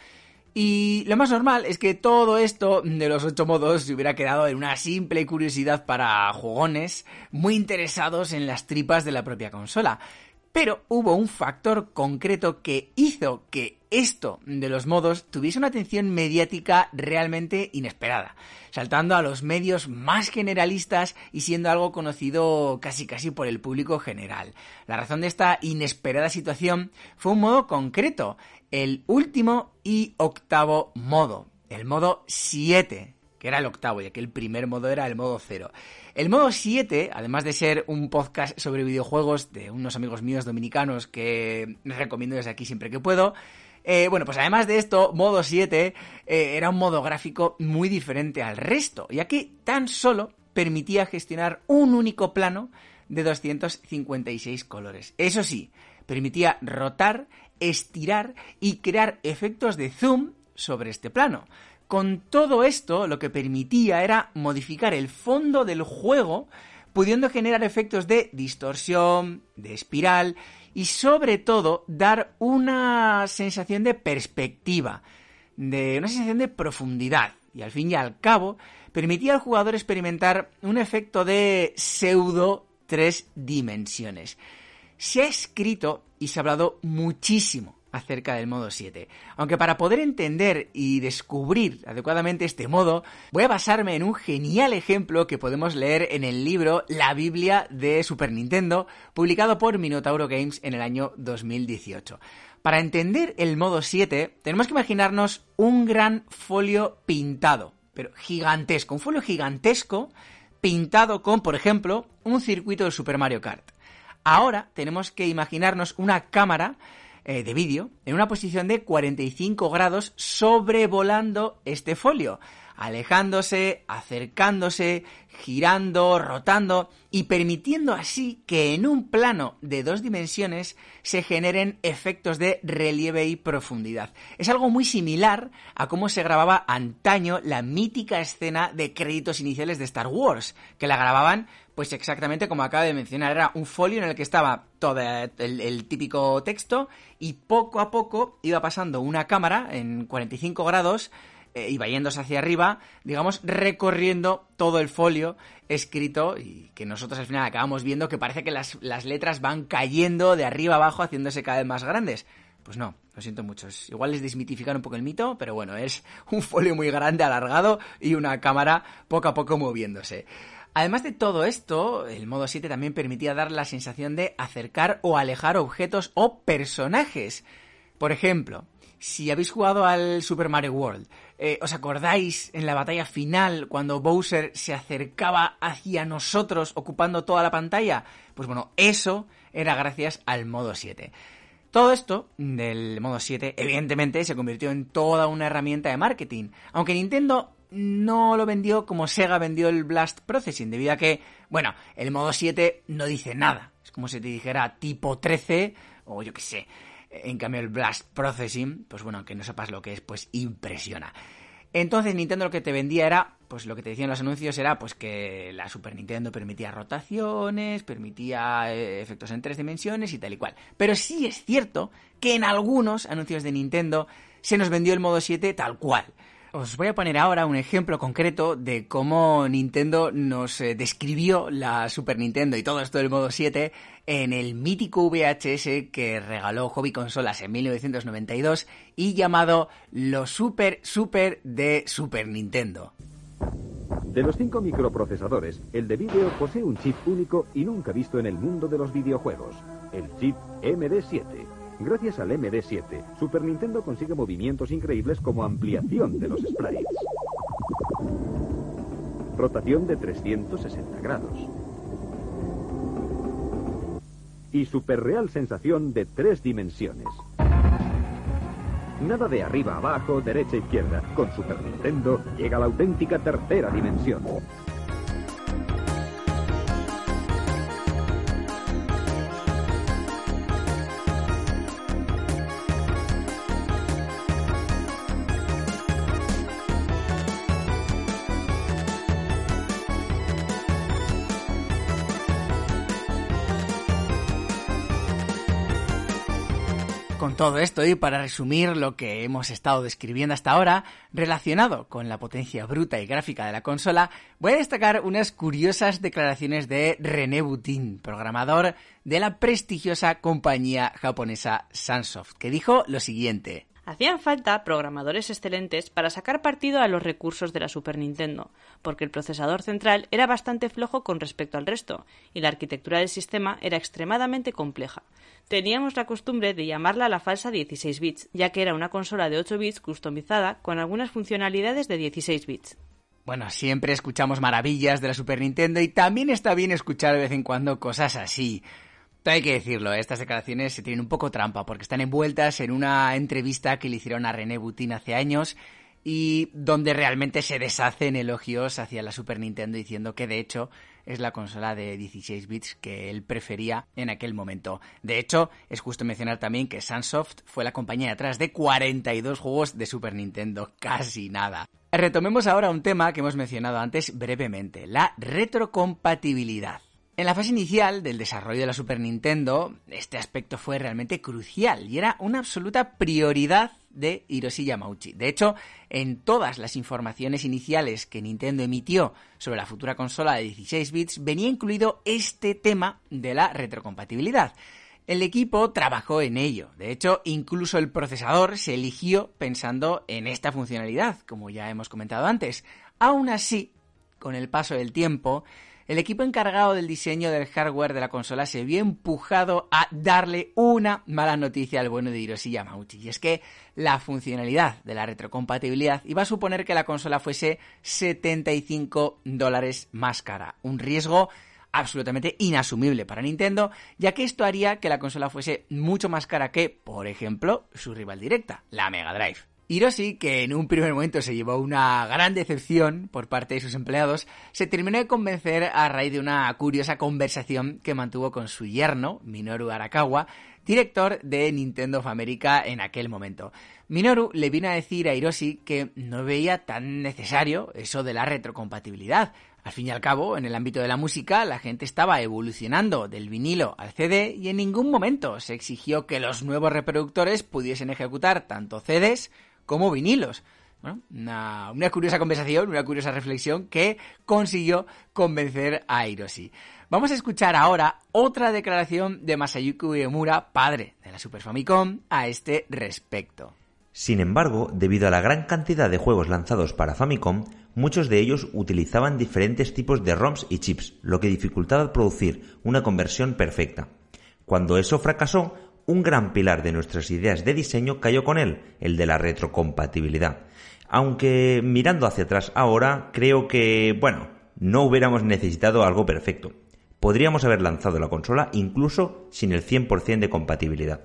Y lo más normal es que todo esto de los ocho modos se hubiera quedado en una simple curiosidad para jugones muy interesados en las tripas de la propia consola. Pero hubo un factor concreto que hizo que esto de los modos tuviese una atención mediática realmente inesperada, saltando a los medios más generalistas y siendo algo conocido casi casi por el público general. La razón de esta inesperada situación fue un modo concreto, el último y octavo modo, el modo siete. Que era el octavo, ya que el primer modo era el modo cero. El modo siete, además de ser un podcast sobre videojuegos de unos amigos míos dominicanos que les recomiendo desde aquí siempre que puedo, eh, bueno, pues además de esto, modo siete eh, era un modo gráfico muy diferente al resto, ya que tan solo permitía gestionar un único plano de doscientos cincuenta y seis colores. Eso sí, permitía rotar, estirar y crear efectos de zoom sobre este plano. Con todo esto, lo que permitía era modificar el fondo del juego, pudiendo generar efectos de distorsión, de espiral y, sobre todo, dar una sensación de perspectiva, de una sensación de profundidad. Y, al fin y al cabo, permitía al jugador experimentar un efecto de pseudo tres dimensiones. Se ha escrito y se ha hablado muchísimo acerca del modo siete, aunque para poder entender y descubrir adecuadamente este modo, voy a basarme en un genial ejemplo que podemos leer en el libro La Biblia de Super Nintendo, publicado por Minotauro Games en el año dos mil dieciocho. Para entender el modo siete, tenemos que imaginarnos un gran folio pintado, pero gigantesco, un folio gigantesco pintado con, por ejemplo, un circuito de Super Mario Kart. Ahora tenemos que imaginarnos una cámara de vídeo en una posición de cuarenta y cinco grados sobrevolando este folio. alejándose, acercándose, girando, rotando y permitiendo así que en un plano de dos dimensiones se generen efectos de relieve y profundidad. Es algo muy similar a cómo se grababa antaño la mítica escena de créditos iniciales de Star Wars, que la grababan pues exactamente como acabo de mencionar, era un folio en el que estaba todo el, el típico texto y poco a poco iba pasando una cámara en cuarenta y cinco grados, eh, iba yéndose hacia arriba, digamos, recorriendo todo el folio escrito y que nosotros al final acabamos viendo que parece que las, las letras van cayendo de arriba abajo haciéndose cada vez más grandes. Pues no, lo siento mucho, igual es desmitificar un poco el mito, pero bueno, es un folio muy grande, alargado y una cámara poco a poco moviéndose. Además de todo esto, el modo siete también permitía dar la sensación de acercar o alejar objetos o personajes. Por ejemplo, si habéis jugado al Super Mario World, eh, ¿os acordáis en la batalla final cuando Bowser se acercaba hacia nosotros ocupando toda la pantalla? Pues bueno, eso era gracias al modo siete. Todo esto del modo siete, evidentemente, se convirtió en toda una herramienta de marketing, aunque Nintendo no lo vendió como Sega vendió el Blast Processing, debido a que, bueno, el modo siete no dice nada. Es como si te dijera tipo trece o yo qué sé. En cambio el Blast Processing, pues bueno, aunque no sepas lo que es, pues impresiona. Entonces Nintendo lo que te vendía era, pues lo que te decían los anuncios era pues que la Super Nintendo permitía rotaciones, permitía efectos en tres dimensiones y tal y cual. Pero sí es cierto que en algunos anuncios de Nintendo se nos vendió el modo siete tal cual. Os voy a poner ahora un ejemplo concreto de cómo Nintendo nos describió la Super Nintendo y todo esto del modo siete en el mítico V H S que regaló Hobby Consolas en mil novecientos noventa y dos y llamado Lo Super Super de Super Nintendo. De los cinco microprocesadores, el de vídeo posee un chip único y nunca visto en el mundo de los videojuegos, el chip M D siete. Gracias al M D siete, Super Nintendo consigue movimientos increíbles como ampliación de los sprites, rotación de trescientos sesenta grados y superreal sensación de tres dimensiones. Nada de arriba abajo, derecha izquierda. Con Super Nintendo llega la auténtica tercera dimensión. Todo esto y para resumir lo que hemos estado describiendo hasta ahora, relacionado con la potencia bruta y gráfica de la consola, voy a destacar unas curiosas declaraciones de René Boutin, programador de la prestigiosa compañía japonesa Sunsoft, que dijo lo siguiente: hacían falta programadores excelentes para sacar partido a los recursos de la Super Nintendo, porque el procesador central era bastante flojo con respecto al resto y la arquitectura del sistema era extremadamente compleja. Teníamos la costumbre de llamarla la falsa dieciséis bits, ya que era una consola de ocho bits customizada con algunas funcionalidades de dieciséis bits. Bueno, siempre escuchamos maravillas de la Super Nintendo y también está bien escuchar de vez en cuando cosas así. Pero hay que decirlo, estas declaraciones se tienen un poco trampa porque están envueltas en una entrevista que le hicieron a René Boutin hace años y donde realmente se deshacen elogios hacia la Super Nintendo diciendo que de hecho es la consola de dieciséis bits que él prefería en aquel momento. De hecho, es justo mencionar también que Sunsoft fue la compañía detrás de cuarenta y dos juegos de Super Nintendo, casi nada. Retomemos ahora un tema que hemos mencionado antes brevemente, la retrocompatibilidad. En la fase inicial del desarrollo de la Super Nintendo, este aspecto fue realmente crucial y era una absoluta prioridad de Hiroshi Yamauchi. De hecho, en todas las informaciones iniciales que Nintendo emitió sobre la futura consola de dieciséis bits, venía incluido este tema de la retrocompatibilidad. El equipo trabajó en ello. De hecho, incluso el procesador se eligió pensando en esta funcionalidad, como ya hemos comentado antes. Aún así, con el paso del tiempo, el equipo encargado del diseño del hardware de la consola se vio empujado a darle una mala noticia al bueno de Hiroshi Yamauchi. Y es que la funcionalidad de la retrocompatibilidad iba a suponer que la consola fuese setenta y cinco dólares más cara. Un riesgo absolutamente inasumible para Nintendo, ya que esto haría que la consola fuese mucho más cara que, por ejemplo, su rival directa, la Mega Drive. Hiroshi, que en un primer momento se llevó una gran decepción por parte de sus empleados, se terminó de convencer a raíz de una curiosa conversación que mantuvo con su yerno, Minoru Arakawa, director de Nintendo of America en aquel momento. Minoru le vino a decir a Hiroshi que no veía tan necesario eso de la retrocompatibilidad. Al fin y al cabo, en el ámbito de la música, la gente estaba evolucionando del vinilo al C D y en ningún momento se exigió que los nuevos reproductores pudiesen ejecutar tanto C Ds como vinilos. Bueno, una, una curiosa conversación, una curiosa reflexión que consiguió convencer a Hiroshi. Vamos a escuchar ahora otra declaración de Masayuki Uemura, padre de la Super Famicom, a este respecto. Sin embargo, debido a la gran cantidad de juegos lanzados para Famicom, muchos de ellos utilizaban diferentes tipos de ROMs y chips, lo que dificultaba producir una conversión perfecta. Cuando eso fracasó, un gran pilar de nuestras ideas de diseño cayó con él, el de la retrocompatibilidad. Aunque, mirando hacia atrás ahora, creo que, bueno, no hubiéramos necesitado algo perfecto. Podríamos haber lanzado la consola incluso sin el cien por ciento de compatibilidad.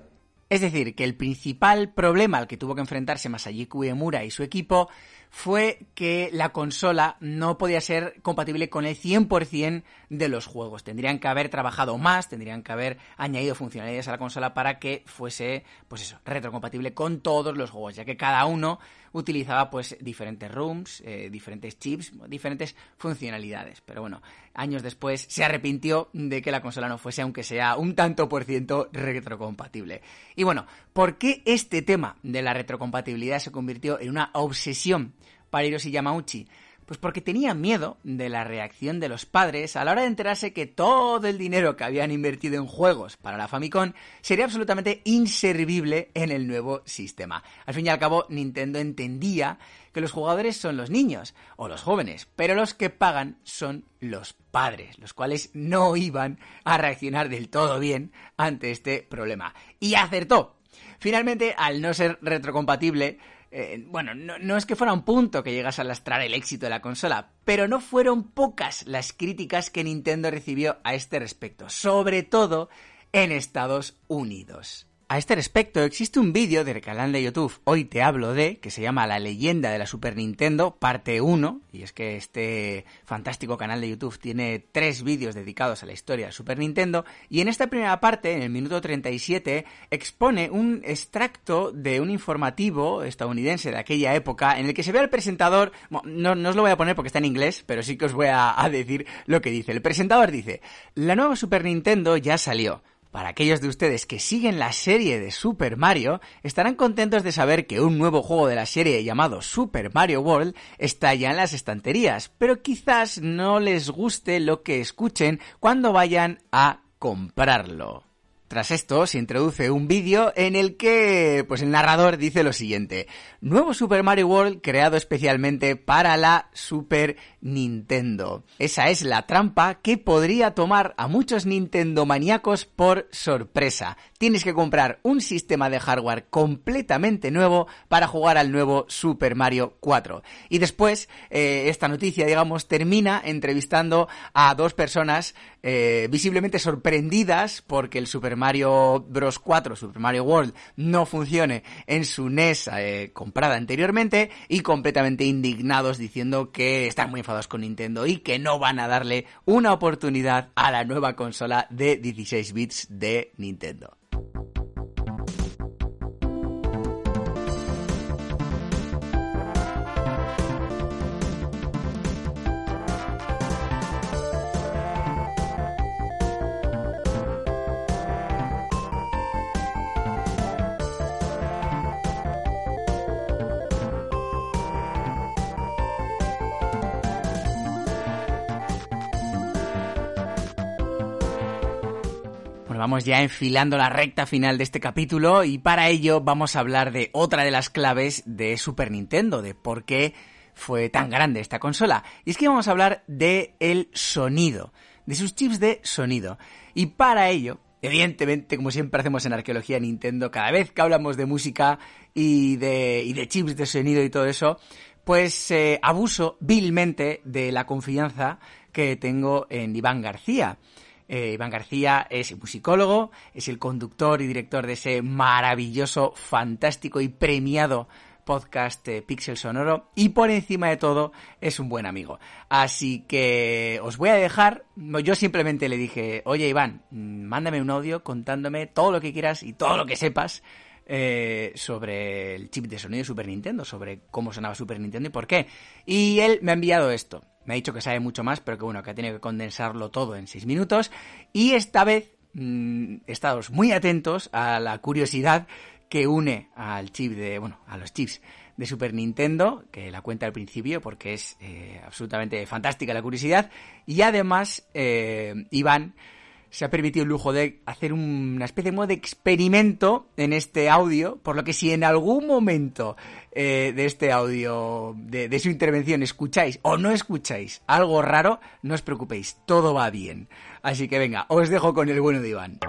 Es decir, que el principal problema al que tuvo que enfrentarse Masayuki Uemura y su equipo fue que la consola no podía ser compatible con el cien por ciento de los juegos. Tendrían que haber trabajado más, tendrían que haber añadido funcionalidades a la consola para que fuese, pues eso, retrocompatible con todos los juegos, ya que cada uno utilizaba pues diferentes ROMs, eh, diferentes chips, diferentes funcionalidades. Pero bueno, años después se arrepintió de que la consola no fuese, aunque sea un tanto por ciento, retrocompatible. Y bueno, ¿por qué este tema de la retrocompatibilidad se convirtió en una obsesión para Hiroshi Yamauchi? Pues porque tenía miedo de la reacción de los padres a la hora de enterarse que todo el dinero que habían invertido en juegos para la Famicom sería absolutamente inservible en el nuevo sistema. Al fin y al cabo, Nintendo entendía que los jugadores son los niños o los jóvenes, pero los que pagan son los padres, los cuales no iban a reaccionar del todo bien ante este problema. Y acertó. Finalmente, al no ser retrocompatible, Eh, bueno, no, no es que fuera un punto que llegase a lastrar el éxito de la consola, pero no fueron pocas las críticas que Nintendo recibió a este respecto, sobre todo en Estados Unidos. A este respecto existe un vídeo del canal de YouTube Hoy Te Hablo De, que se llama La Leyenda de la Super Nintendo, parte uno, y es que este fantástico canal de YouTube tiene tres vídeos dedicados a la historia de Super Nintendo, y en esta primera parte, en el minuto treinta y siete, expone un extracto de un informativo estadounidense de aquella época, en el que se ve al presentador, bueno, no, no os lo voy a poner porque está en inglés, pero sí que os voy a, a decir lo que dice. El presentador dice: la nueva Super Nintendo ya salió. Para aquellos de ustedes que siguen la serie de Super Mario, estarán contentos de saber que un nuevo juego de la serie llamado Super Mario World está ya en las estanterías, pero quizás no les guste lo que escuchen cuando vayan a comprarlo. Tras esto se introduce un vídeo en el que pues el narrador dice lo siguiente: nuevo Super Mario World creado especialmente para la Super Nintendo. Esa es la trampa que podría tomar a muchos Nintendo maníacos por sorpresa. Tienes que comprar un sistema de hardware completamente nuevo para jugar al nuevo Super Mario cuatro. Y después, eh, esta noticia, digamos, termina entrevistando a dos personas eh, visiblemente sorprendidas porque el Super Mario Bros. cuatro, Super Mario World, no funcione en su N E S eh, comprada anteriormente, y completamente indignados diciendo que están muy enfadados con Nintendo y que no van a darle una oportunidad a la nueva consola de dieciséis bits de Nintendo. Vamos ya enfilando la recta final de este capítulo, y para ello vamos a hablar de otra de las claves de Super Nintendo, de por qué fue tan grande esta consola. Y es que vamos a hablar de el sonido, de sus chips de sonido. Y para ello, evidentemente, como siempre hacemos en Arqueología Nintendo, cada vez que hablamos de música y de, y de chips de sonido y todo eso, pues eh, abuso vilmente de la confianza que tengo en Iván García. Eh, Iván García es musicólogo, es el conductor y director de ese maravilloso, fantástico y premiado podcast eh, Pixel Sonoro, y por encima de todo es un buen amigo. Así que os voy a dejar, yo simplemente le dije, oye Iván, mándame un audio contándome todo lo que quieras y todo lo que sepas eh, sobre el chip de sonido de Super Nintendo, sobre cómo sonaba Super Nintendo y por qué. Y él me ha enviado esto. Me ha dicho que sabe mucho más, pero que bueno, que ha tenido que condensarlo todo en seis minutos. Y esta vez, mmm, estados muy atentos a la curiosidad que une al chip de, bueno, a los chips de Super Nintendo, que la cuenta al principio porque es eh, absolutamente fantástica la curiosidad. Y además, eh, Iván se ha permitido el lujo de hacer una especie de modo de experimento en este audio, por lo que si en algún momento eh, de este audio, de, de su intervención, escucháis o no escucháis algo raro, no os preocupéis, todo va bien. Así que venga, os dejo con el bueno de Iván.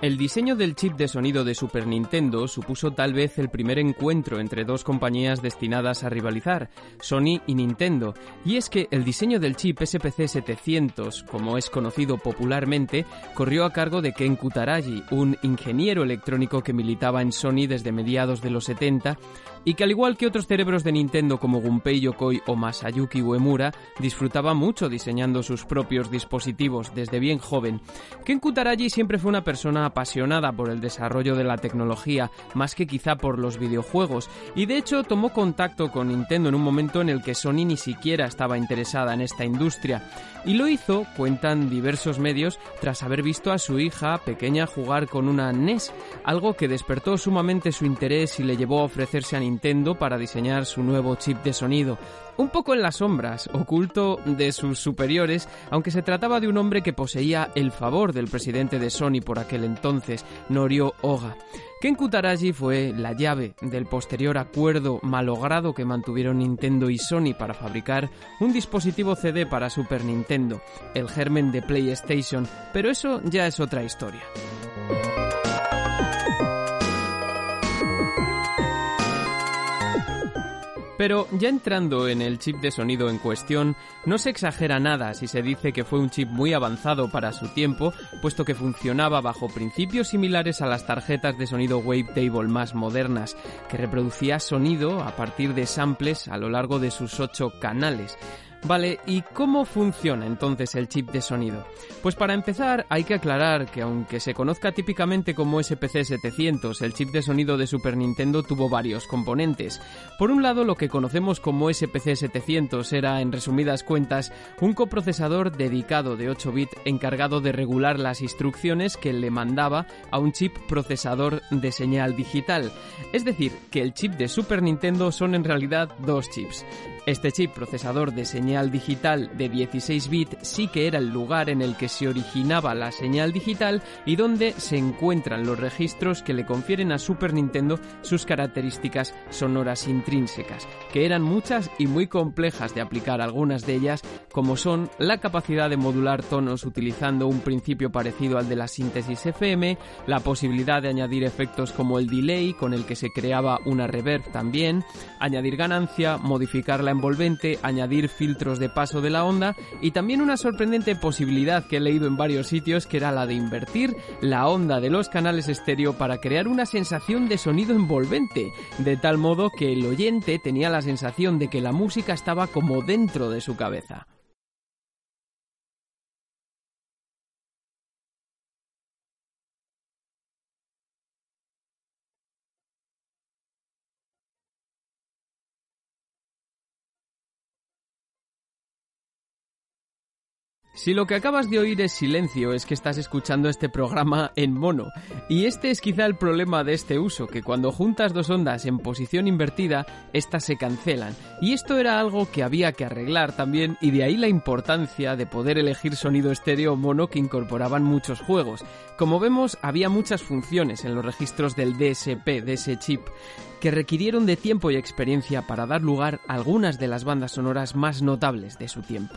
El diseño del chip de sonido de Super Nintendo supuso tal vez el primer encuentro entre dos compañías destinadas a rivalizar, Sony y Nintendo, y es que el diseño del chip S P C setecientos, como es conocido popularmente, corrió a cargo de Ken Kutaragi, un ingeniero electrónico que militaba en Sony desde mediados de los setenta, y que al igual que otros cerebros de Nintendo como Gunpei Yokoi o Masayuki Uemura, disfrutaba mucho diseñando sus propios dispositivos desde bien joven. Ken Kutaragi siempre fue una persona apasionada por el desarrollo de la tecnología, más que quizá por los videojuegos, y de hecho tomó contacto con Nintendo en un momento en el que Sony ni siquiera estaba interesada en esta industria. Y lo hizo, cuentan diversos medios, tras haber visto a su hija pequeña jugar con una N E S, algo que despertó sumamente su interés y le llevó a ofrecerse a Nintendo para diseñar su nuevo chip de sonido. Un poco en las sombras, oculto de sus superiores, aunque se trataba de un hombre que poseía el favor del presidente de Sony por aquel entonces, Norio Oga. Ken Kutaragi fue la llave del posterior acuerdo malogrado que mantuvieron Nintendo y Sony para fabricar un dispositivo C D para Super Nintendo, el germen de PlayStation, pero eso ya es otra historia. Pero ya entrando en el chip de sonido en cuestión, no se exagera nada si se dice que fue un chip muy avanzado para su tiempo, puesto que funcionaba bajo principios similares a las tarjetas de sonido Wavetable más modernas, que reproducía sonido a partir de samples a lo largo de sus ocho canales. Vale, ¿y cómo funciona entonces el chip de sonido? Pues para empezar hay que aclarar que aunque se conozca típicamente como S P C setecientos, el chip de sonido de Super Nintendo tuvo varios componentes. Por un lado, lo que conocemos como S P C setecientos era, en resumidas cuentas, un coprocesador dedicado de ocho bits encargado de regular las instrucciones que le mandaba a un chip procesador de señal digital. Es decir, que el chip de Super Nintendo son en realidad dos chips. Este chip procesador de señal digital de dieciséis bits sí que era el lugar en el que se originaba la señal digital y donde se encuentran los registros que le confieren a Super Nintendo sus características sonoras intrínsecas, que eran muchas y muy complejas de aplicar algunas de ellas, como son la capacidad de modular tonos utilizando un principio parecido al de la síntesis F M, la posibilidad de añadir efectos como el delay con el que se creaba una reverb también, añadir ganancia, modificar la envolvente, añadir filtros de paso de la onda y también una sorprendente posibilidad que he leído en varios sitios que era la de invertir la onda de los canales estéreo para crear una sensación de sonido envolvente, de tal modo que el oyente tenía la sensación de que la música estaba como dentro de su cabeza. Si lo que acabas de oír es silencio, es que estás escuchando este programa en mono. Y este es quizá el problema de este uso, que cuando juntas dos ondas en posición invertida, estas se cancelan. Y esto era algo que había que arreglar también, y de ahí la importancia de poder elegir sonido estéreo o mono que incorporaban muchos juegos. Como vemos, había muchas funciones en los registros del D S P, de ese chip, que requirieron de tiempo y experiencia para dar lugar a algunas de las bandas sonoras más notables de su tiempo.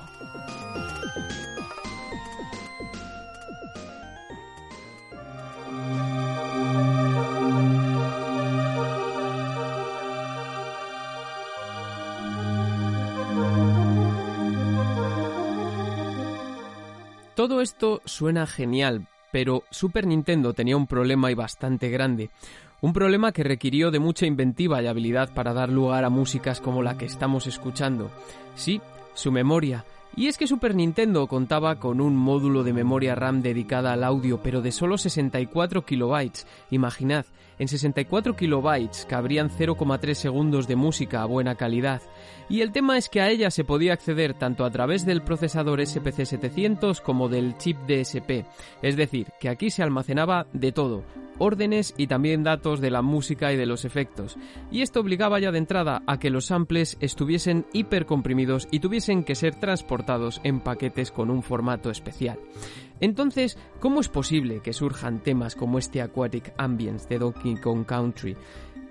Todo esto suena genial, pero Super Nintendo tenía un problema y bastante grande. Un problema que requirió de mucha inventiva y habilidad para dar lugar a músicas como la que estamos escuchando. Sí, su memoria. Y es que Super Nintendo contaba con un módulo de memoria RAM dedicada al audio, pero de solo sesenta y cuatro kilobytes. Imaginad, en sesenta y cuatro kilobytes cabrían cero coma tres segundos de música a buena calidad. Y el tema es que a ella se podía acceder tanto a través del procesador S P C setecientos como del chip D S P. Es decir, que aquí se almacenaba de todo, órdenes y también datos de la música y de los efectos. Y esto obligaba ya de entrada a que los samples estuviesen hipercomprimidos y tuviesen que ser transportados en paquetes con un formato especial. Entonces, ¿cómo es posible que surjan temas como este Aquatic Ambience de Donkey Kong Country?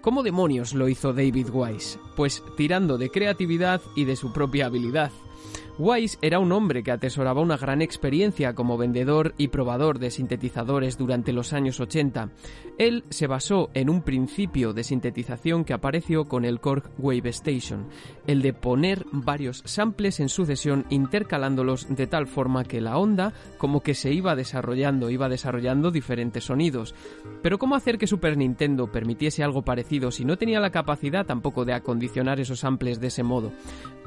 ¿Cómo demonios lo hizo David Wise? Pues tirando de creatividad y de su propia habilidad. Wise era un hombre que atesoraba una gran experiencia como vendedor y probador de sintetizadores durante los años ochenta. Él se basó en un principio de sintetización que apareció con el Korg Wave Station, el de poner varios samples en sucesión intercalándolos de tal forma que la onda como que se iba desarrollando, iba desarrollando diferentes sonidos. Pero ¿cómo hacer que Super Nintendo permitiese algo parecido si no tenía la capacidad tampoco de acondicionar esos samples de ese modo?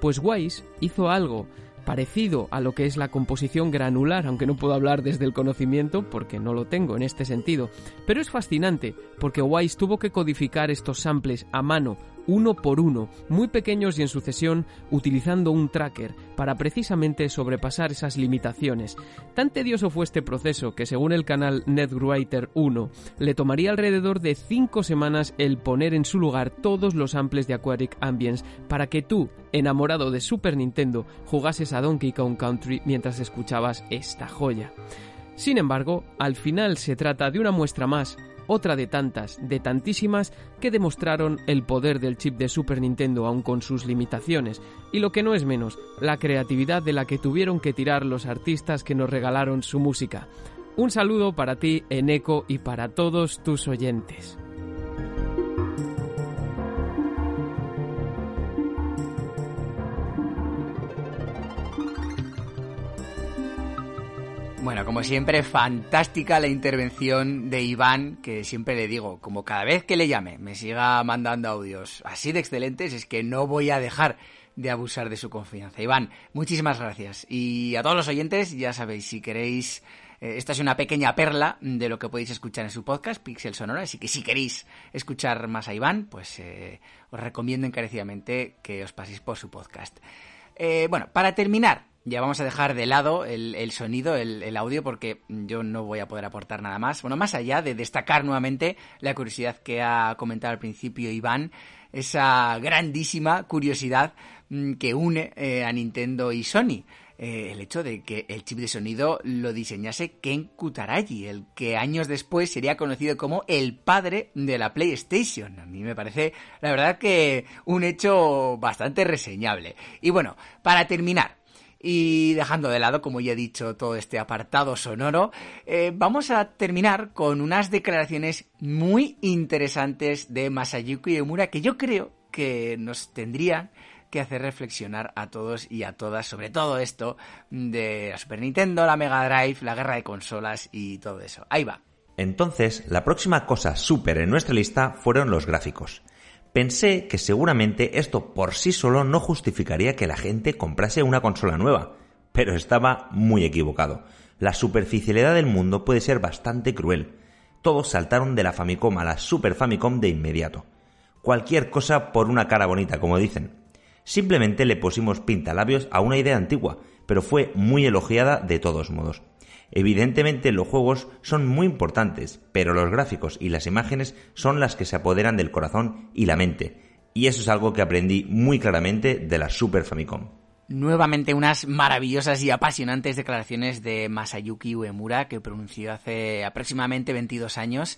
Pues Wise hizo algo parecido a lo que es la composición granular, aunque no puedo hablar desde el conocimiento porque no lo tengo en este sentido, pero es fascinante porque Wise tuvo que codificar estos samples a mano, uno por uno, muy pequeños y en sucesión, utilizando un tracker para precisamente sobrepasar esas limitaciones. Tan tedioso fue este proceso que, según el canal Netwriter uno, le tomaría alrededor de cinco semanas el poner en su lugar todos los samples de Aquatic Ambience para que tú, enamorado de Super Nintendo, jugases a Donkey Kong Country mientras escuchabas esta joya. Sin embargo, al final se trata de una muestra más, otra de tantas, de tantísimas, que demostraron el poder del chip de Super Nintendo aun con sus limitaciones, y lo que no es menos, la creatividad de la que tuvieron que tirar los artistas que nos regalaron su música. Un saludo para ti, Eneko, y para todos tus oyentes. Bueno, como siempre, fantástica la intervención de Iván, que siempre le digo, como cada vez que le llame, me siga mandando audios así de excelentes, es que no voy a dejar de abusar de su confianza. Iván, muchísimas gracias. Y a todos los oyentes, ya sabéis, si queréis, eh, esta es una pequeña perla de lo que podéis escuchar en su podcast, Pixel Sonora, así que si queréis escuchar más a Iván, pues eh, os recomiendo encarecidamente que os paséis por su podcast. Eh, bueno, para terminar, ya vamos a dejar de lado el, el sonido, el, el audio, porque yo no voy a poder aportar nada más. Bueno, más allá de destacar nuevamente la curiosidad que ha comentado al principio Iván, esa grandísima curiosidad que une eh, a Nintendo y Sony. Eh, el hecho de que el chip de sonido lo diseñase Ken Kutaragi, el que años después sería conocido como el padre de la PlayStation. A mí me parece, la verdad, que un hecho bastante reseñable. Y bueno, para terminar, y dejando de lado, como ya he dicho, todo este apartado sonoro, eh, vamos a terminar con unas declaraciones muy interesantes de Masayuki Uemura que yo creo que nos tendrían que hacer reflexionar a todos y a todas sobre todo esto de la Super Nintendo, la Mega Drive, la guerra de consolas y todo eso. Ahí va. Entonces, la próxima cosa super en nuestra lista fueron los gráficos. Pensé que seguramente esto por sí solo no justificaría que la gente comprase una consola nueva, pero estaba muy equivocado. La superficialidad del mundo puede ser bastante cruel. Todos saltaron de la Famicom a la Super Famicom de inmediato. Cualquier cosa por una cara bonita, como dicen. Simplemente le pusimos pintalabios a una idea antigua, pero fue muy elogiada de todos modos. Evidentemente los juegos son muy importantes, pero los gráficos y las imágenes son las que se apoderan del corazón y la mente, y eso es algo que aprendí muy claramente de la Super Famicom. Nuevamente unas maravillosas y apasionantes declaraciones de Masayuki Uemura, que pronunció hace aproximadamente veintidós años,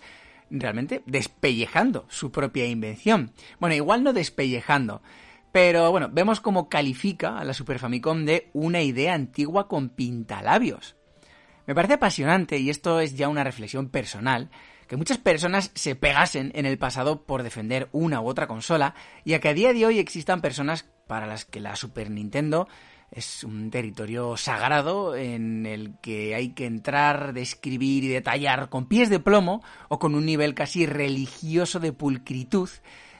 realmente despellejando su propia invención. Bueno, igual no despellejando, pero bueno, vemos cómo califica a la Super Famicom de una idea antigua con pintalabios. Me parece apasionante, y esto es ya una reflexión personal, que muchas personas se pegasen en el pasado por defender una u otra consola, y a que a día de hoy existan personas para las que la Super Nintendo es un territorio sagrado en el que hay que entrar, describir y detallar con pies de plomo o con un nivel casi religioso de pulcritud,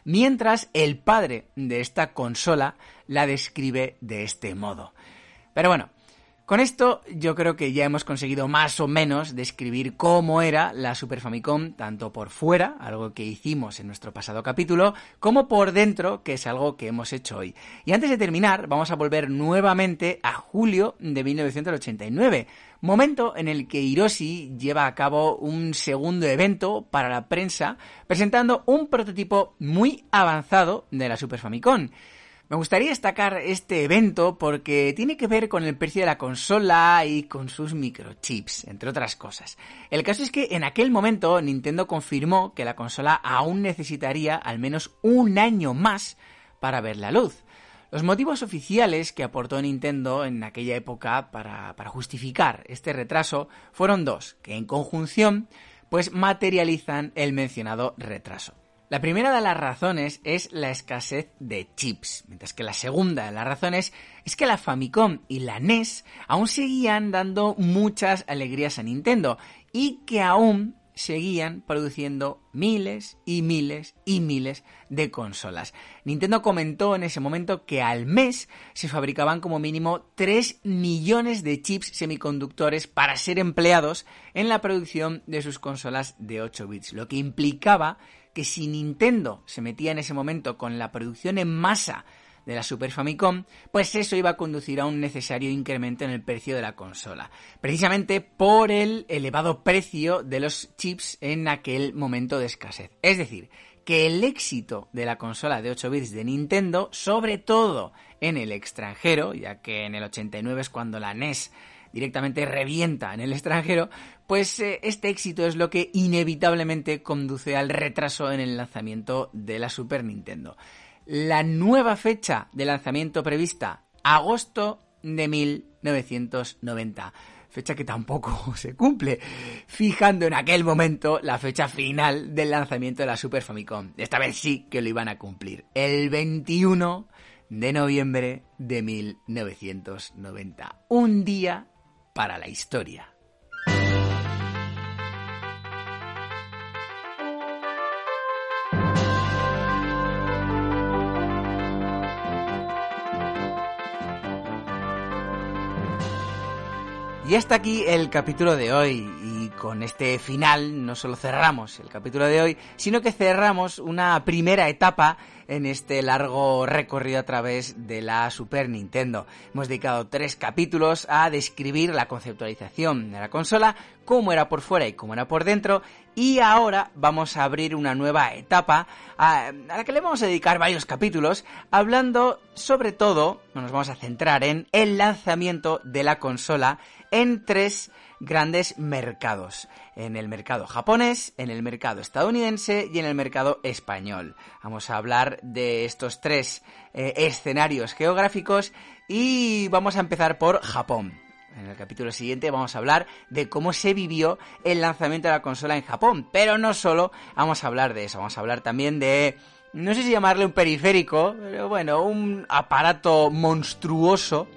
mientras el padre de esta consola la describe de este modo. Pero bueno, con esto yo creo que ya hemos conseguido más o menos describir cómo era la Super Famicom, tanto por fuera, algo que hicimos en nuestro pasado capítulo, como por dentro, que es algo que hemos hecho hoy. Y antes de terminar, vamos a volver nuevamente a julio de mil novecientos ochenta y nueve, momento en el que Hiroshi lleva a cabo un segundo evento para la prensa, presentando un prototipo muy avanzado de la Super Famicom. Me gustaría destacar este evento porque tiene que ver con el precio de la consola y con sus microchips, entre otras cosas. El caso es que en aquel momento Nintendo confirmó que la consola aún necesitaría al menos un año más para ver la luz. Los motivos oficiales que aportó Nintendo en aquella época para, para justificar este retraso fueron dos, que en conjunción pues materializan el mencionado retraso. La primera de las razones es la escasez de chips, mientras que la segunda de las razones es que la Famicom y la N E S aún seguían dando muchas alegrías a Nintendo y que aún seguían produciendo miles y miles y miles de consolas. Nintendo comentó en ese momento que al mes se fabricaban como mínimo tres millones de chips semiconductores para ser empleados en la producción de sus consolas de ocho bits, lo que implicaba que si Nintendo se metía en ese momento con la producción en masa de la Super Famicom, pues eso iba a conducir a un necesario incremento en el precio de la consola, precisamente por el elevado precio de los chips en aquel momento de escasez. Es decir, que el éxito de la consola de ocho bits de Nintendo, sobre todo en el extranjero, ya que en el ochenta y nueve es cuando la N E S directamente revienta en el extranjero, pues eh, este éxito es lo que inevitablemente conduce al retraso en el lanzamiento de la Super Nintendo. La nueva fecha de lanzamiento prevista, agosto de mil novecientos noventa, fecha que tampoco se cumple, fijando en aquel momento la fecha final del lanzamiento de la Super Famicom. Esta vez sí que lo iban a cumplir, el veintiuno de noviembre de mil novecientos noventa, un día para la historia. Y hasta aquí el capítulo de hoy, y con este final no solo cerramos el capítulo de hoy, sino que cerramos una primera etapa en este largo recorrido a través de la Super Nintendo. Hemos dedicado tres capítulos a describir la conceptualización de la consola, cómo era por fuera y cómo era por dentro, y ahora vamos a abrir una nueva etapa a, a la que le vamos a dedicar varios capítulos, hablando sobre todo, nos vamos a centrar en el lanzamiento de la consola en tres grandes mercados: en el mercado japonés, en el mercado estadounidense y en el mercado español. Vamos a hablar de estos tres eh, escenarios geográficos y vamos a empezar por Japón. En el capítulo siguiente vamos a hablar de cómo se vivió el lanzamiento de la consola en Japón, pero no solo vamos a hablar de eso, vamos a hablar también de, no sé si llamarle un periférico, pero bueno, un aparato monstruoso.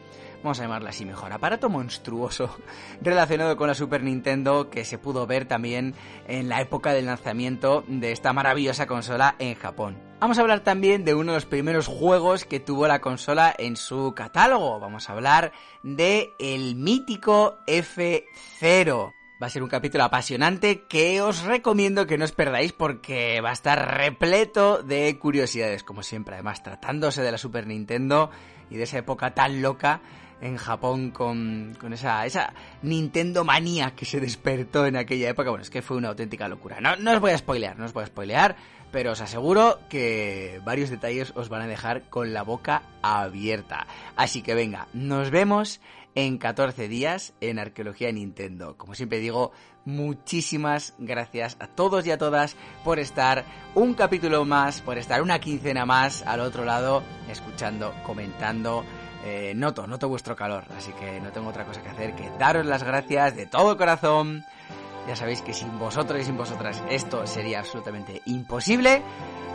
Vamos a llamarla así mejor, aparato monstruoso relacionado con la Super Nintendo que se pudo ver también en la época del lanzamiento de esta maravillosa consola en Japón. Vamos a hablar también de uno de los primeros juegos que tuvo la consola en su catálogo. Vamos a hablar de el mítico F cero. Va a ser un capítulo apasionante que os recomiendo que no os perdáis porque va a estar repleto de curiosidades, como siempre. Además, tratándose de la Super Nintendo y de esa época tan loca en Japón con, con esa, esa Nintendo manía que se despertó en aquella época. Bueno, es que fue una auténtica locura. No, no os voy a spoilear, no os voy a spoilear, pero os aseguro que varios detalles os van a dejar con la boca abierta. Así que venga, nos vemos en catorce días en Arqueología de Nintendo. Como siempre digo, muchísimas gracias a todos y a todas por estar un capítulo más, por estar una quincena más al otro lado, escuchando, comentando. Eh, noto, noto vuestro calor, así que no tengo otra cosa que hacer que daros las gracias de todo corazón. Ya sabéis que sin vosotros y sin vosotras esto sería absolutamente imposible.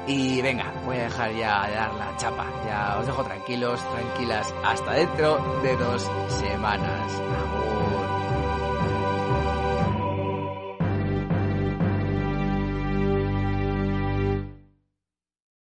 Y venga, voy a dejar ya de dar la chapa. Ya os dejo tranquilos, tranquilas. Hasta dentro de dos semanas. Agur.